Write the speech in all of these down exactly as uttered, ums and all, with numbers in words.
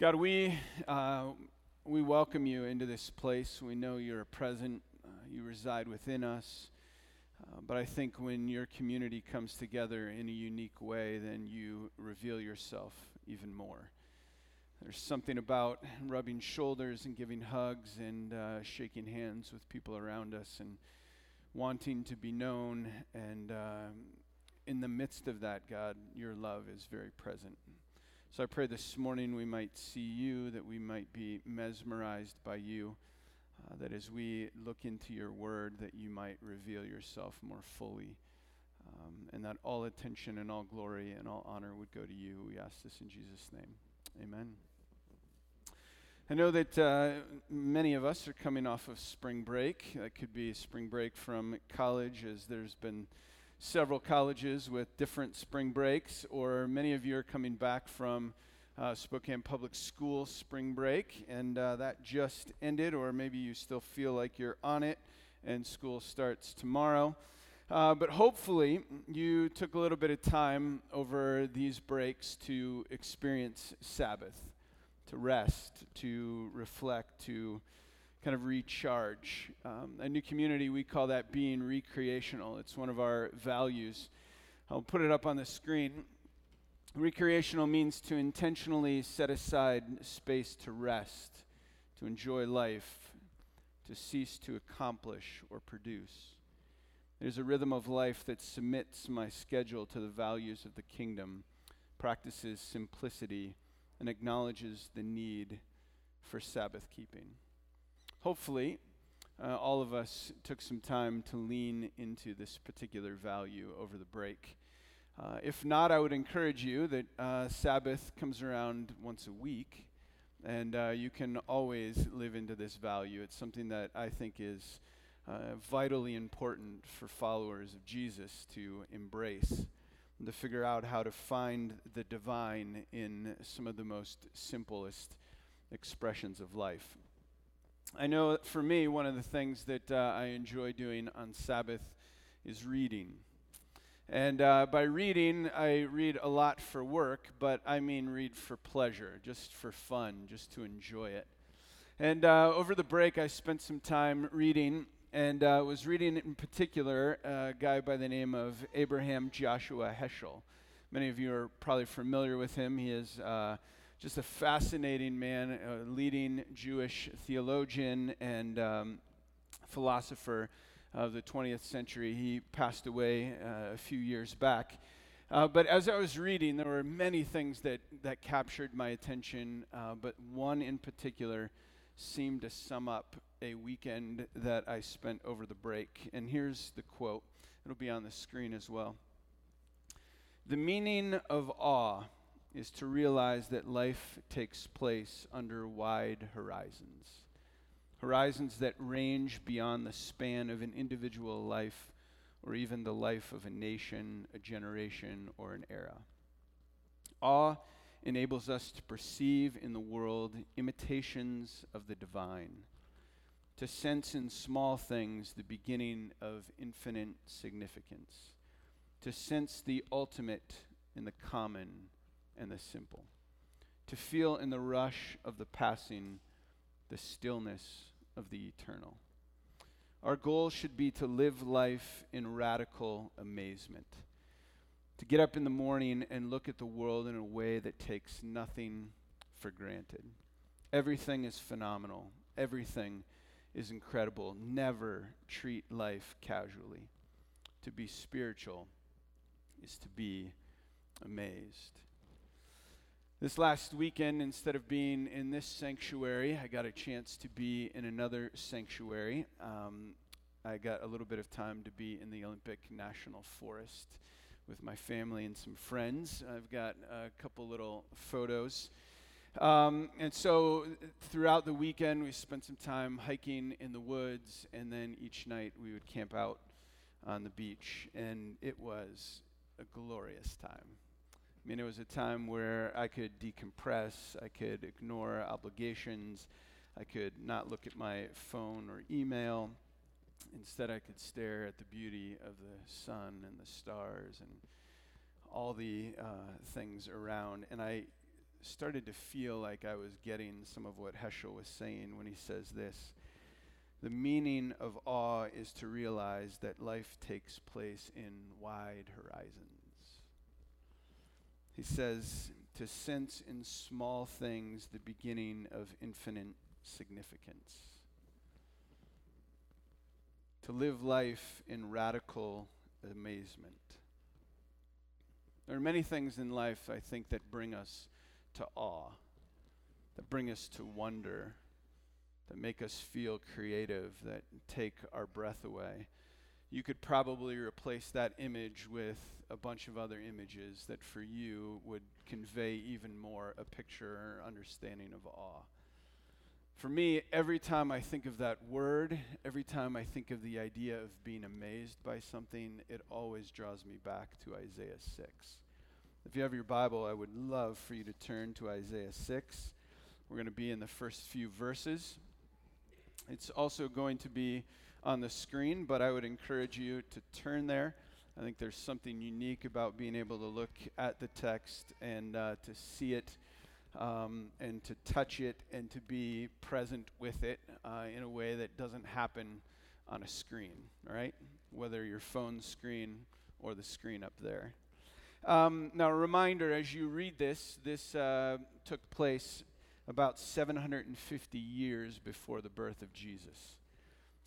God, we uh, we welcome you into this place. We know you're present. Uh, you reside within us. Uh, but I think when your community comes together in a unique way, then you reveal yourself even more. There's something about rubbing shoulders and giving hugs and uh, shaking hands with people around us and wanting to be known. And uh, in the midst of that, God, your love is very present. So I pray this morning we might see you, that we might be mesmerized by you, uh, that as we look into your word, that you might reveal yourself more fully, um, and that all attention and all glory and all honor would go to you. We ask this in Jesus' name. Amen. I know that uh, many of us are coming off of spring break. That could be spring break from college, as there's been several colleges with different spring breaks, or many of you are coming back from uh, Spokane Public School spring break, and uh, that just ended, or maybe you still feel like you're on it, and school starts tomorrow. Uh, but hopefully, you took a little bit of time over these breaks to experience Sabbath, to rest, to reflect, to kind of recharge. Um, a new community, we call that being recreational. It's one of our values. I'll put it up on the screen. Recreational means to intentionally set aside space to rest, to enjoy life, to cease to accomplish or produce. There's a rhythm of life that submits my schedule to the values of the kingdom, practices simplicity, and acknowledges the need for Sabbath keeping. Hopefully, uh, all of us took some time to lean into this particular value over the break. Uh, if not, I would encourage you that uh, Sabbath comes around once a week, and uh, you can always live into this value. It's something that I think is uh, vitally important for followers of Jesus to embrace and to figure out how to find the divine in some of the most simplest expressions of life. I know for me, one of the things that uh, I enjoy doing on Sabbath is reading. And uh, by reading, I read a lot for work, but I mean read for pleasure, just for fun, just to enjoy it. And uh, over the break, I spent some time reading, and uh, was reading in particular a guy by the name of Abraham Joshua Heschel. Many of you are probably familiar with him. He is Uh, Just a fascinating man, a leading Jewish theologian and um, philosopher of the twentieth century. He passed away uh, a few years back. Uh, but as I was reading, there were many things that, that captured my attention, uh, but one in particular seemed to sum up a weekend that I spent over the break. And here's the quote. It'll be on the screen as well. "The meaning of awe is to realize that life takes place under wide horizons, horizons that range beyond the span of an individual life or even the life of a nation, a generation, or an era. Awe enables us to perceive in the world imitations of the divine, to sense in small things the beginning of infinite significance, to sense the ultimate in the common and the simple, to feel in the rush of the passing the stillness of the eternal. Our goal should be to live life in radical amazement, to get up in the morning and look at the world in a way that takes nothing for granted. Everything is phenomenal. Everything is incredible. Never treat life casually. To be spiritual is to be amazed." This last weekend, instead of being in this sanctuary, I got a chance to be in another sanctuary. Um, I got a little bit of time to be in the Olympic National Forest with my family and some friends. I've got a couple little photos. Um, and so throughout the weekend, we spent some time hiking in the woods, and then each night we would camp out on the beach. And it was a glorious time. I mean, it was a time where I could decompress, I could ignore obligations, I could not look at my phone or email. Instead, I could stare at the beauty of the sun and the stars and all the uh, things around. And I started to feel like I was getting some of what Heschel was saying when he says this. The meaning of awe is to realize that life takes place in wide horizons. He says, to sense in small things the beginning of infinite significance. To live life in radical amazement. There are many things in life, I think, that bring us to awe, that bring us to wonder, that make us feel creative, that take our breath away. You could probably replace that image with a bunch of other images that for you would convey even more a picture or understanding of awe. For me, every time I think of that word, every time I think of the idea of being amazed by something, it always draws me back to Isaiah six. If you have your Bible, I would love for you to turn to Isaiah six. We're going to be in the first few verses. It's also going to be on the screen, but I would encourage you to turn there. I think there's something unique about being able to look at the text and uh, to see it um, and to touch it and to be present with it uh, in a way that doesn't happen on a screen, all right? Whether your phone screen or the screen up there. Um, now, a reminder, as you read this, this uh, took place about seven hundred fifty years before the birth of Jesus.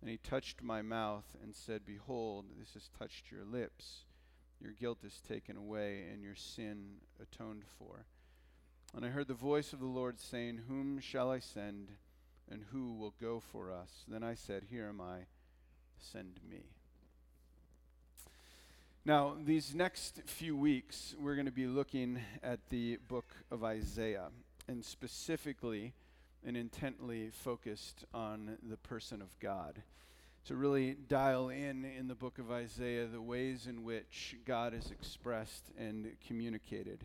And he touched my mouth and said, Behold, this has touched your lips. Your guilt is taken away and your sin atoned for. And I heard the voice of the Lord saying, Whom shall I send, and who will go for us? Then I said, Here am I, send me. Now, these next few weeks, we're going to be looking at the book of Isaiah, and specifically and intently focused on the person of God. To really dial in in the book of Isaiah the ways in which God is expressed and communicated.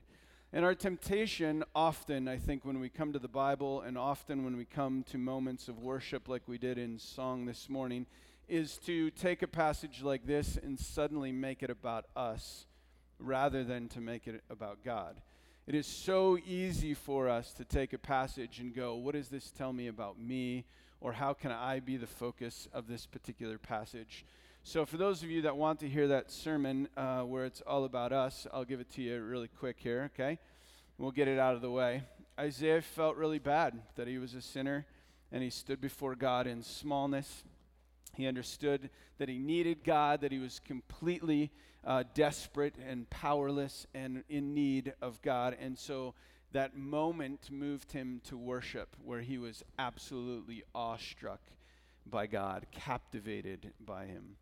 And our temptation often, I think, when we come to the Bible and often when we come to moments of worship like we did in song this morning, is to take a passage like this and suddenly make it about us rather than to make it about God. It is so easy for us to take a passage and go, what does this tell me about me? Or how can I be the focus of this particular passage? So for those of you that want to hear that sermon uh, where it's all about us, I'll give it to you really quick here, okay? We'll get it out of the way. Isaiah felt really bad that he was a sinner, and he stood before God in smallness. He understood that he needed God, that he was completely uh, desperate and powerless and in need of God. And so that moment moved him to worship, where he was absolutely awestruck by God, captivated by him.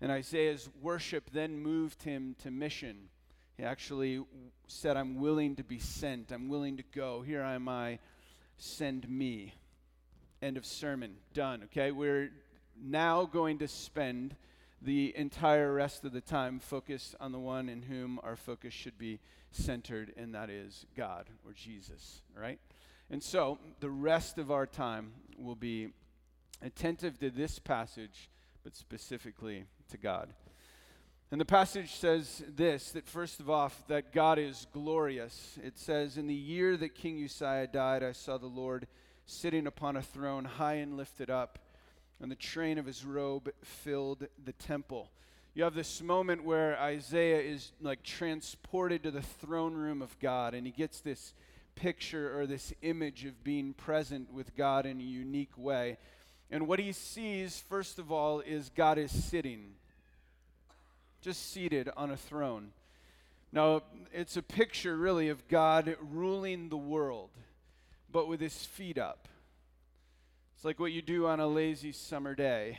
And Isaiah's worship then moved him to mission. He actually said, I'm willing to be sent. I'm willing to go. Here am I. Send me. End of sermon. Done. Okay, we're now going to spend the entire rest of the time focused on the one in whom our focus should be centered, and that is God or Jesus, right? And so the rest of our time will be attentive to this passage, but specifically to God. And the passage says this, that first of all, that God is glorious. It says, in the year that King Uzziah died, I saw the Lord sitting upon a throne high and lifted up, and the train of his robe filled the temple. You have this moment where Isaiah is like transported to the throne room of God, and he gets this picture or this image of being present with God in a unique way. And what he sees, first of all, is God is sitting, just seated on a throne. Now, it's a picture, really, of God ruling the world, but with his feet up. It's like what you do on a lazy summer day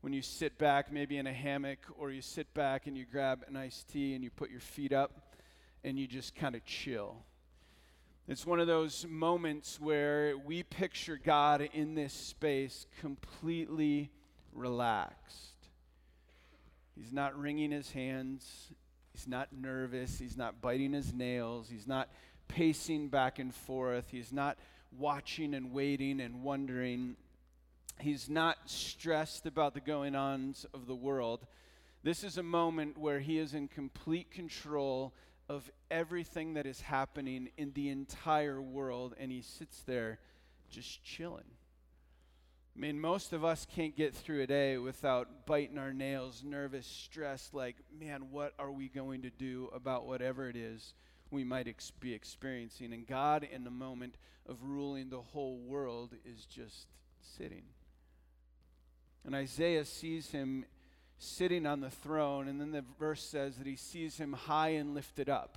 when you sit back, maybe in a hammock, or you sit back and you grab an iced tea and you put your feet up and you just kind of chill. It's one of those moments where we picture God in this space completely relaxed. He's not wringing his hands. He's not nervous. He's not biting his nails. He's not pacing back and forth. He's not watching and waiting and wondering. He's not stressed about the going-ons of the world. This is a moment where he is in complete control of everything that is happening in the entire world, and he sits there just chilling. I mean, most of us can't get through a day without biting our nails, nervous, stressed, like, man, what are we going to do about whatever it is we might ex- be experiencing? And God, in the moment of ruling the whole world, is just sitting. And Isaiah sees him sitting on the throne, and then the verse says that he sees him high and lifted up.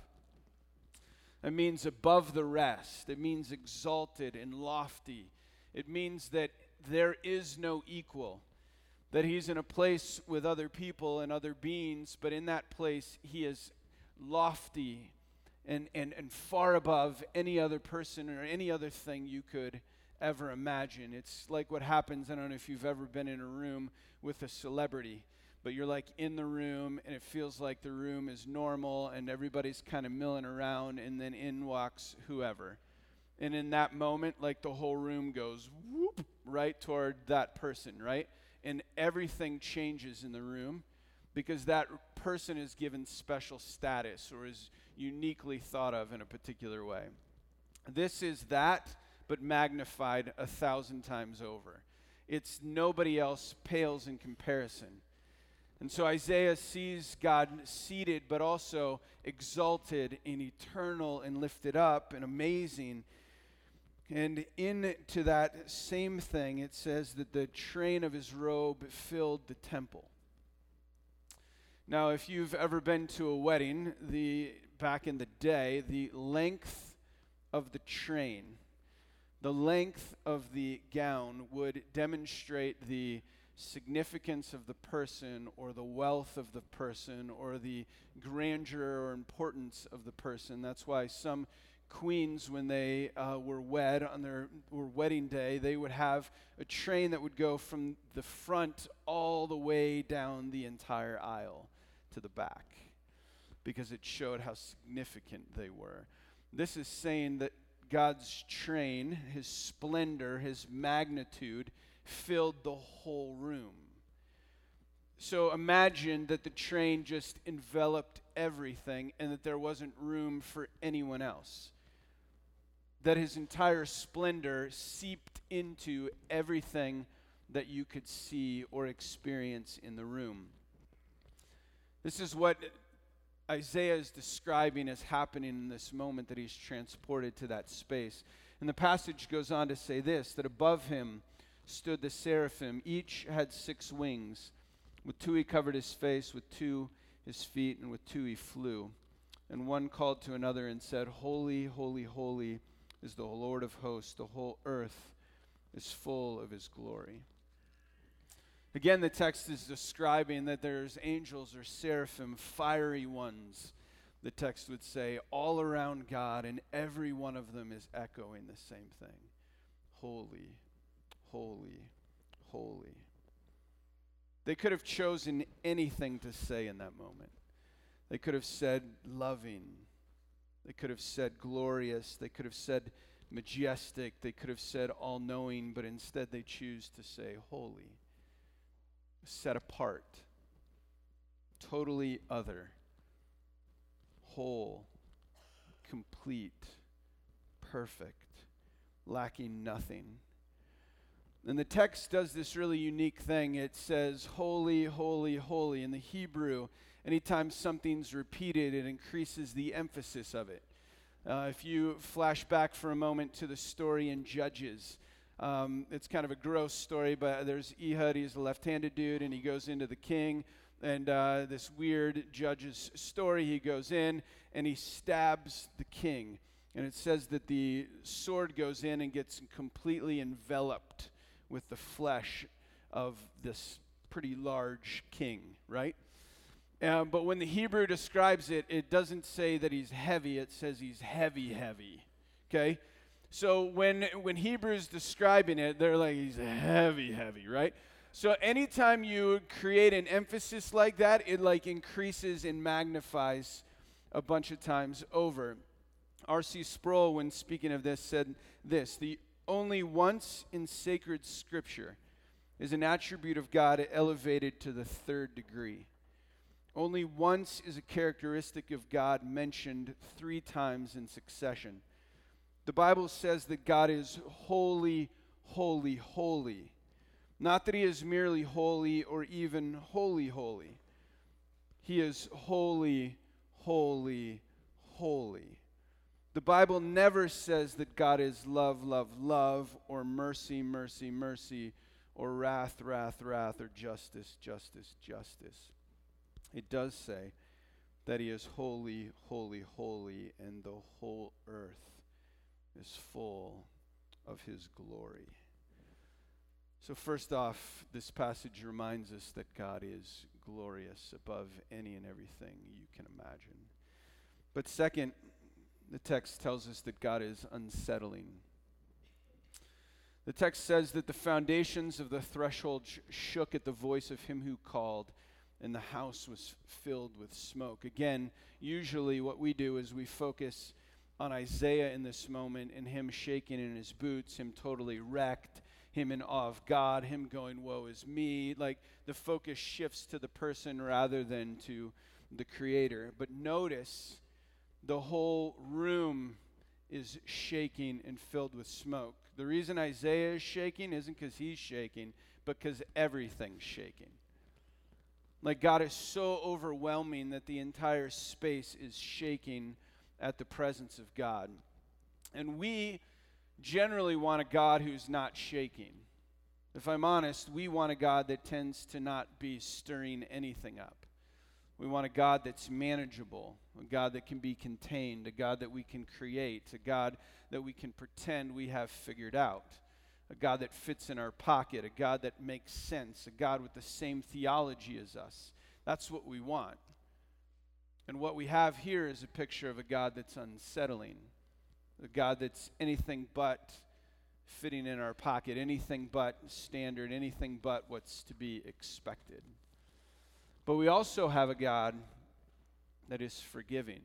It means above the rest. It means exalted and lofty. It means that there is no equal, that he's in a place with other people and other beings, but in that place he is lofty and, and, and far above any other person or any other thing you could ever imagine. It's like what happens, I don't know if you've ever been in a room with a celebrity, but you're like in the room and it feels like the room is normal and everybody's kind of milling around, and then in walks whoever. And in that moment, like the whole room goes whoop right toward that person, right? And everything changes in the room because that person is given special status or is uniquely thought of in a particular way. This is that, but magnified a thousand times over. It's nobody else pales in comparison. And so Isaiah sees God seated, but also exalted and eternal and lifted up and amazing. And into that same thing, it says that the train of his robe filled the temple. Now, if you've ever been to a wedding, the back in the day, the length of the train, the length of the gown would demonstrate the significance of the person or the wealth of the person or the grandeur or importance of the person. That's why some queens, when they uh, were wed on their were wedding day, they would have a train that would go from the front all the way down the entire aisle to the back, because it showed how significant they were. This is saying that God's train, his splendor, his magnitude, filled the whole room. So imagine that the train just enveloped everything and that there wasn't room for anyone else. That his entire splendor seeped into everything that you could see or experience in the room. This is what Isaiah is describing as happening in this moment that he's transported to that space. And the passage goes on to say this, that above him stood the seraphim. Each had six wings. With two he covered his face, with two his feet, and with two he flew. And one called to another and said, "Holy, holy, holy is the Lord of hosts. The whole earth is full of his glory." Again, the text is describing that there's angels or seraphim, fiery ones, the text would say, all around God, and every one of them is echoing the same thing. Holy, holy, holy. They could have chosen anything to say in that moment. They could have said loving. They could have said glorious. They could have said majestic. They could have said all-knowing, but instead they choose to say holy, set apart, totally other, whole, complete, perfect, lacking nothing. And the text does this really unique thing. It says, holy, holy, holy. In the Hebrew, anytime something's repeated, it increases the emphasis of it. Uh, if you flash back for a moment to the story in Judges, um, it's kind of a gross story, but there's Ehud, he's a left-handed dude, and he goes into the king, and uh, this weird judge's story, he goes in, and he stabs the king, and it says that the sword goes in and gets completely enveloped with the flesh of this pretty large king, right? Uh, but when the Hebrew describes it, it doesn't say that he's heavy. It says he's heavy, heavy, okay? So when when Hebrew's describing it, they're like, he's heavy, heavy, right? So anytime you create an emphasis like that, it like increases and magnifies a bunch of times over. R C Sproul, when speaking of this, said this: the only once in sacred scripture is an attribute of God elevated to the third degree. Only once is a characteristic of God mentioned three times in succession. The Bible says that God is holy, holy, holy. Not that he is merely holy or even holy, holy. He is holy, holy, holy. The Bible never says that God is love, love, love, or mercy, mercy, mercy, or wrath, wrath, wrath, or justice, justice, justice. It does say that he is holy, holy, holy, and the whole earth is full of his glory. So first off, this passage reminds us that God is glorious above any and everything you can imagine. But second, the text tells us that God is unsettling. The text says that the foundations of the threshold sh- shook at the voice of him who called, and the house was filled with smoke. Again, usually what we do is we focus on Isaiah in this moment and him shaking in his boots, him totally wrecked, him in awe of God, him going, woe is me. Like the focus shifts to the person rather than to the creator. But notice the whole room is shaking and filled with smoke. The reason Isaiah is shaking isn't because he's shaking, but because everything's shaking. Like God is so overwhelming that the entire space is shaking at the presence of God. And we generally want a God who's not shaking. If I'm honest, we want a God that tends to not be stirring anything up. We want a God that's manageable, a God that can be contained, a God that we can create, a God that we can pretend we have figured out. A God that fits in our pocket, a God that makes sense, a God with the same theology as us. That's what we want. And what we have here is a picture of a God that's unsettling, a God that's anything but fitting in our pocket, anything but standard, anything but what's to be expected. But we also have a God that is forgiving.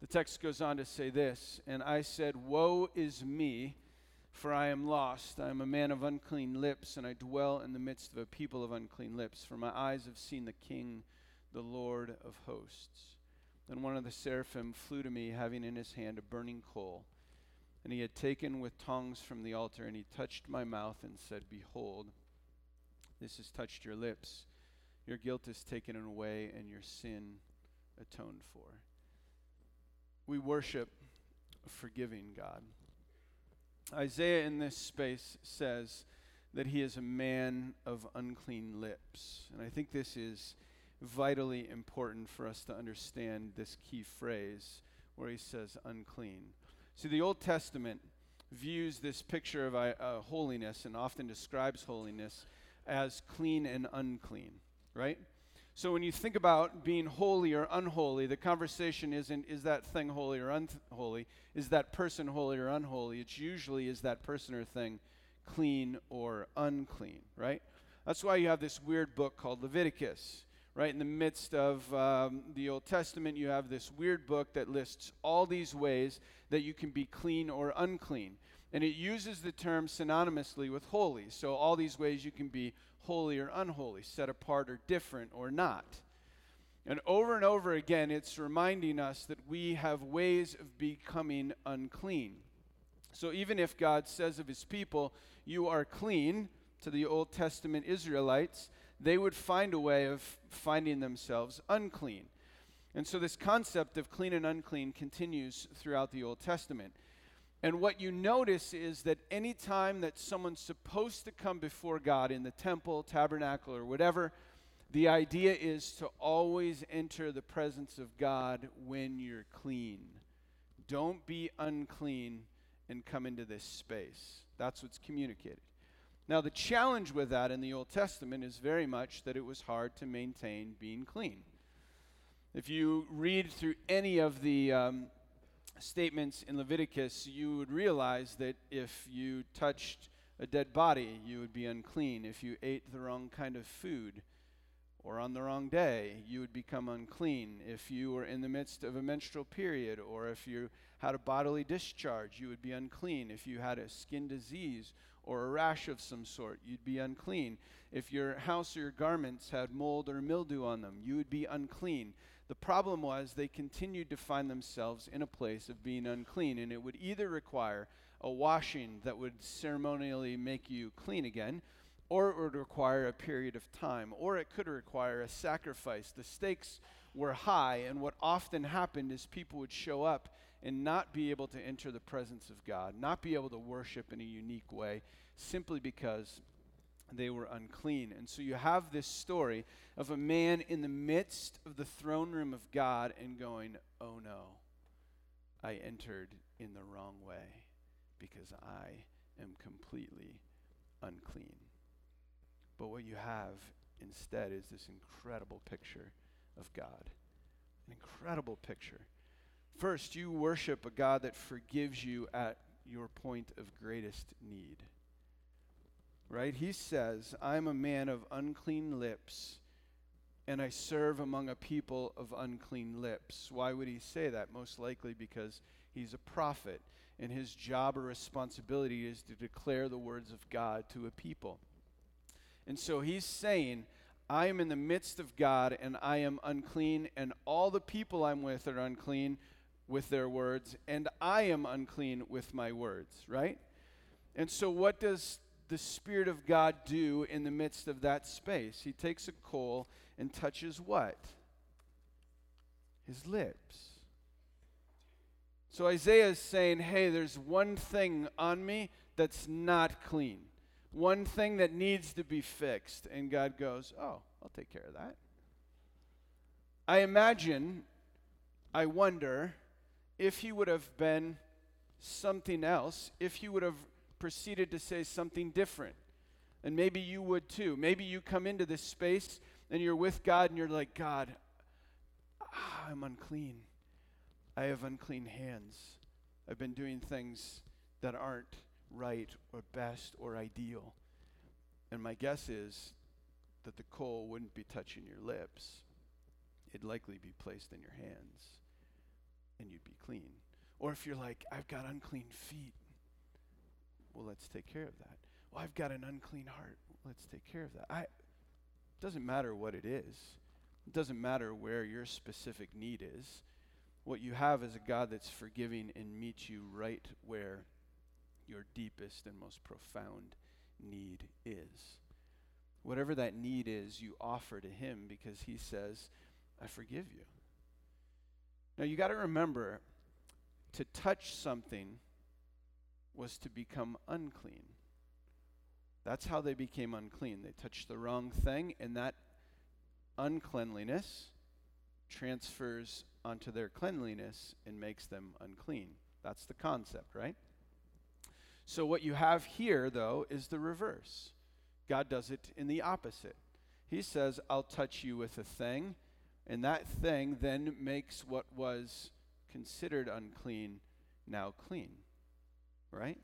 The text goes on to say this, and I said, woe is me, for I am lost. I am a man of unclean lips, and I dwell in the midst of a people of unclean lips. For my eyes have seen the King, the Lord of hosts. Then one of the seraphim flew to me, having in his hand a burning coal. And he had taken with tongs from the altar, and he touched my mouth and said, behold, this has touched your lips. Your guilt is taken away, and your sin atoned for. We worship a forgiving God. Isaiah in this space says that he is a man of unclean lips. And I think this is vitally important for us to understand this key phrase where he says unclean. See, the Old Testament views this picture of uh, holiness and often describes holiness as clean and unclean, right? So when you think about being holy or unholy, the conversation isn't, is that thing holy or unholy? Is that person holy or unholy? It's usually, is that person or thing clean or unclean, right? That's why you have this weird book called Leviticus, right? In the midst of um, the Old Testament, you have this weird book that lists all these ways that you can be clean or unclean. And it uses the term synonymously with holy. So all these ways you can be holy or unholy, set apart or different or not. And over and over again, it's reminding us that we have ways of becoming unclean. So even if God says of his people, you are clean, to the Old Testament Israelites, they would find a way of finding themselves unclean. And so this concept of clean and unclean continues throughout the Old Testament. And what you notice is that any time that someone's supposed to come before God in the temple, tabernacle, or whatever, the idea is to always enter the presence of God when you're clean. Don't be unclean and come into this space. That's what's communicated. Now, the challenge with that in the Old Testament is very much that it was hard to maintain being clean. If you read through any of the um, statements in Leviticus, you would realize that if you touched a dead body, you would be unclean. If you ate the wrong kind of food or on the wrong day, you would become unclean. If you were in the midst of a menstrual period, or if you had a bodily discharge, you would be unclean. If you had a skin disease or a rash of some sort, you'd be unclean. If your house or your garments had mold or mildew on them, you would be unclean. The problem was they continued to find themselves in a place of being unclean, and it would either require a washing that would ceremonially make you clean again, or it would require a period of time, or it could require a sacrifice. The stakes were high, and what often happened is people would show up and not be able to enter the presence of God, not be able to worship in a unique way, simply because they were unclean. And so you have this story of a man in the midst of the throne room of God and going, oh no, I entered in the wrong way because I am completely unclean. But what you have instead is this incredible picture of God, an incredible picture. First, you worship a God that forgives you at your point of greatest need. Right? He says, I'm a man of unclean lips, and I serve among a people of unclean lips. Why would he say that? Most likely because he's a prophet, and his job or responsibility is to declare the words of God to a people. And so he's saying, I am in the midst of God, and I am unclean, and all the people I'm with are unclean with their words, and I am unclean with my words, right? And so what does the Spirit of God do in the midst of that space? He takes a coal and touches what? His lips. So Isaiah is saying, hey, there's one thing on me that's not clean, one thing that needs to be fixed. And God goes, oh, I'll take care of that. I imagine, I wonder, if he would have been something else, if he would have proceeded to say something different. And maybe you would too. Maybe you come into this space and you're with God and you're like, God, ah, I'm unclean. I have unclean hands. I've been doing things that aren't right or best or ideal. And my guess is that the coal wouldn't be touching your lips. It'd likely be placed in your hands and you'd be clean. Or if you're like, I've got unclean feet, well, let's take care of that. Well, I've got an unclean heart. Let's take care of that. I, it doesn't matter what it is. It doesn't matter where your specific need is. What you have is a God that's forgiving and meets you right where your deepest and most profound need is. Whatever that need is, you offer to him because he says, I forgive you. Now, you got to remember, to touch something was to become unclean. That's how they became unclean. They touched the wrong thing, and that uncleanliness transfers onto their cleanliness and makes them unclean. That's the concept, right? So what you have here, though, is the reverse. God does it in the opposite. He says, I'll touch you with a thing, and that thing then makes what was considered unclean now clean. Right?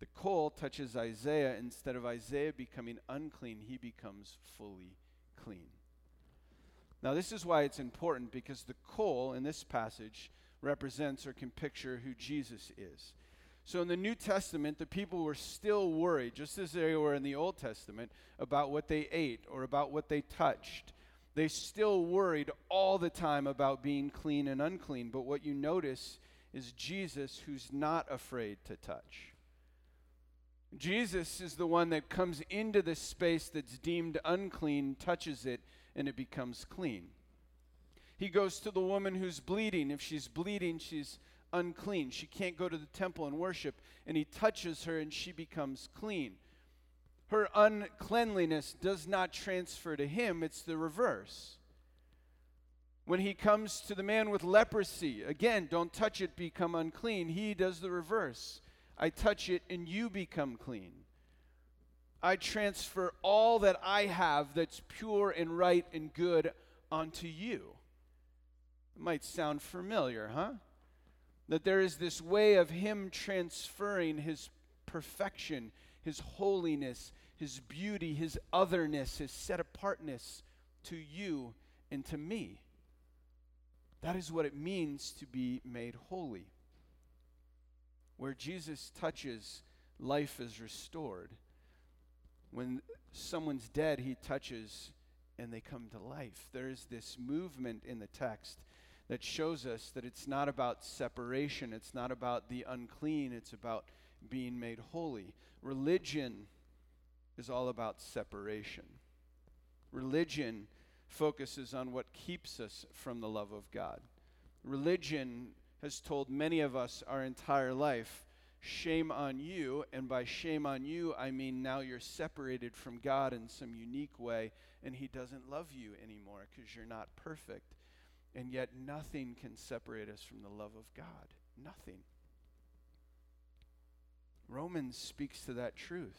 The coal touches Isaiah. Instead of Isaiah becoming unclean, he becomes fully clean. Now, this is why it's important, because the coal in this passage represents or can picture who Jesus is. So in the New Testament, the people were still worried, just as they were in the Old Testament, about what they ate or about what they touched. They still worried all the time about being clean and unclean. But what you notice is Jesus, who's not afraid to touch. Jesus is the one that comes into this space that's deemed unclean, touches it, and it becomes clean. He goes to the woman who's bleeding. If she's bleeding, she's unclean. She can't go to the temple and worship. And he touches her and she becomes clean. Her uncleanliness does not transfer to him. It's the reverse. When he comes to the man with leprosy, again, don't touch it, become unclean. He does the reverse. I touch it and you become clean. I transfer all that I have that's pure and right and good onto you. It might sound familiar, huh? That there is this way of him transferring his perfection, his holiness, his beauty, his otherness, his set-apartness to you and to me. That is what it means to be made holy. Where Jesus touches, life is restored. When someone's dead, he touches and they come to life. There is this movement in the text that shows us that it's not about separation. It's not about the unclean. It's about being made holy. Religion is all about separation. Religion focuses on what keeps us from the love of God. Religion has told many of us our entire life, shame on you, and by shame on you, I mean now you're separated from God in some unique way, and he doesn't love you anymore because you're not perfect. And yet nothing can separate us from the love of God. Nothing. Romans speaks to that truth.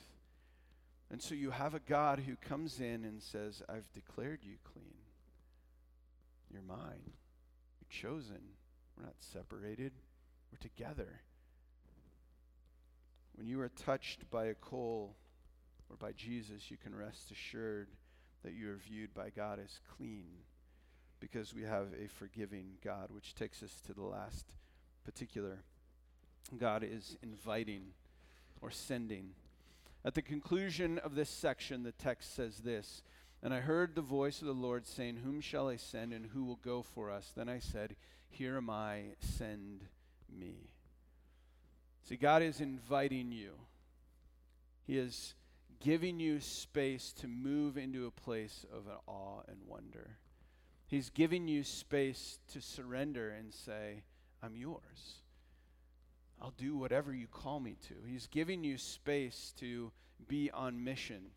And so you have a God who comes in and says, I've declared you clean. You're mine. You're chosen. We're not separated. We're together. When you are touched by a coal or by Jesus, you can rest assured that you are viewed by God as clean because we have a forgiving God, which takes us to the last particular. God is inviting or sending. At the conclusion of this section, the text says this, and I heard the voice of the Lord saying, whom shall I send and who will go for us? Then I said, here am I, send me. See, God is inviting you. He is giving you space to move into a place of awe and wonder. He's giving you space to surrender and say, I'm yours. I'll do whatever you call me to. He's giving you space to be on mission.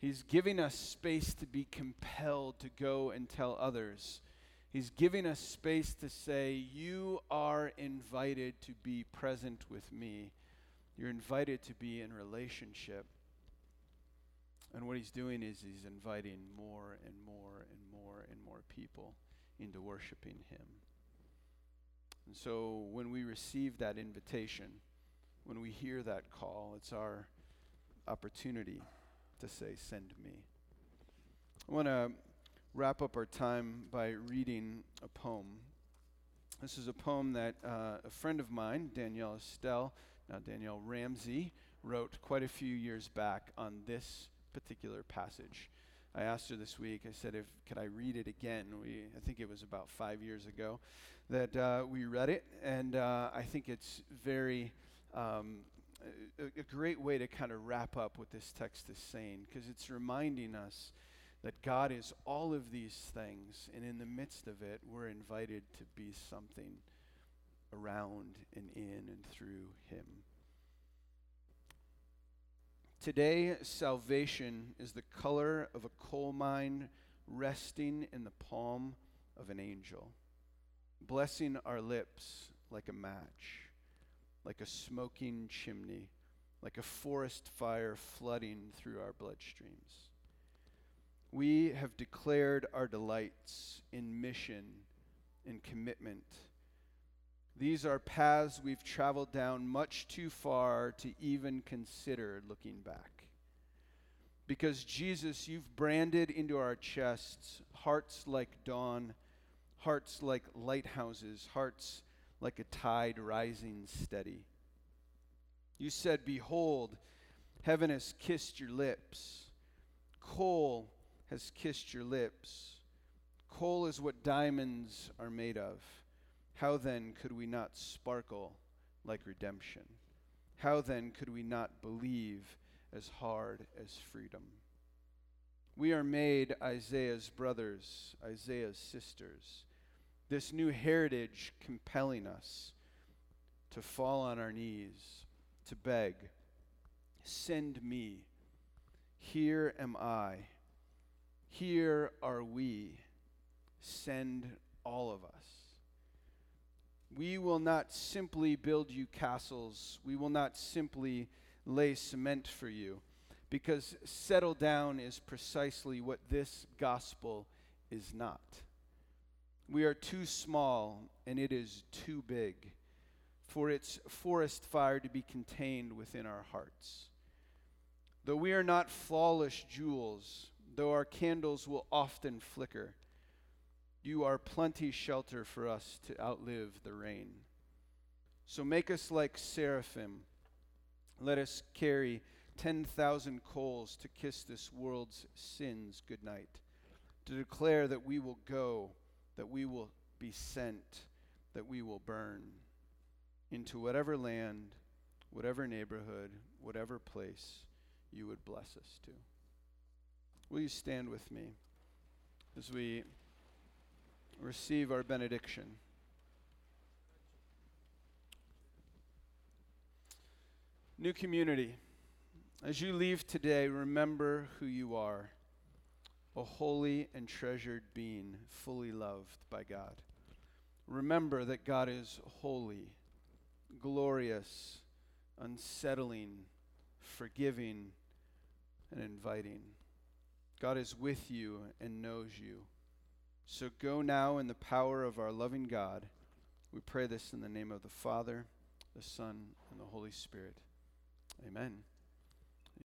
He's giving us space to be compelled to go and tell others. He's giving us space to say, you are invited to be present with me. You're invited to be in relationship. And what he's doing is he's inviting more and more and more and more people into worshiping him. And so when we receive that invitation, when we hear that call, it's our opportunity to say, send me. I want to wrap up our time by reading a poem. This is a poem that uh, a friend of mine, Danielle Estelle, now Danielle Ramsey, wrote quite a few years back on this particular passage. I asked her this week, I said, if could I read it again? We, I think it was about five years ago that uh, we read it, and uh, I think it's very, um, a, a great way to kind of wrap up what this text is saying, because it's reminding us that God is all of these things, and in the midst of it, we're invited to be something around and in and through him. Today, salvation is the color of a coal mine resting in the palm of an angel, blessing our lips like a match, like a smoking chimney, like a forest fire flooding through our bloodstreams. We have declared our delights in mission and commitment. These are paths we've traveled down much too far to even consider looking back. Because, Jesus, you've branded into our chests hearts like dawn, hearts like lighthouses, hearts like a tide rising steady. You said, behold, heaven has kissed your lips. Coal has kissed your lips. Coal is what diamonds are made of. How then could we not sparkle like redemption? How then could we not believe as hard as freedom? We are made Isaiah's brothers, Isaiah's sisters. This new heritage compelling us to fall on our knees, to beg, send me, here am I, here are we, send all of us. We will not simply build you castles, we will not simply lay cement for you, because settle down is precisely what this gospel is not. We are too small, and it is too big for its forest fire to be contained within our hearts. Though we are not flawless jewels, though our candles will often flicker, you are plenty shelter for us to outlive the rain. So make us like seraphim. Let us carry ten thousand coals to kiss this world's sins goodnight, to declare that we will go, that we will be sent, that we will burn into whatever land, whatever neighborhood, whatever place you would bless us to. Will you stand with me as we receive our benediction? New community, as you leave today, remember who you are. A holy and treasured being, fully loved by God. Remember that God is holy, glorious, unsettling, forgiving, and inviting. God is with you and knows you. So go now in the power of our loving God. We pray this in the name of the Father, the Son, and the Holy Spirit. Amen.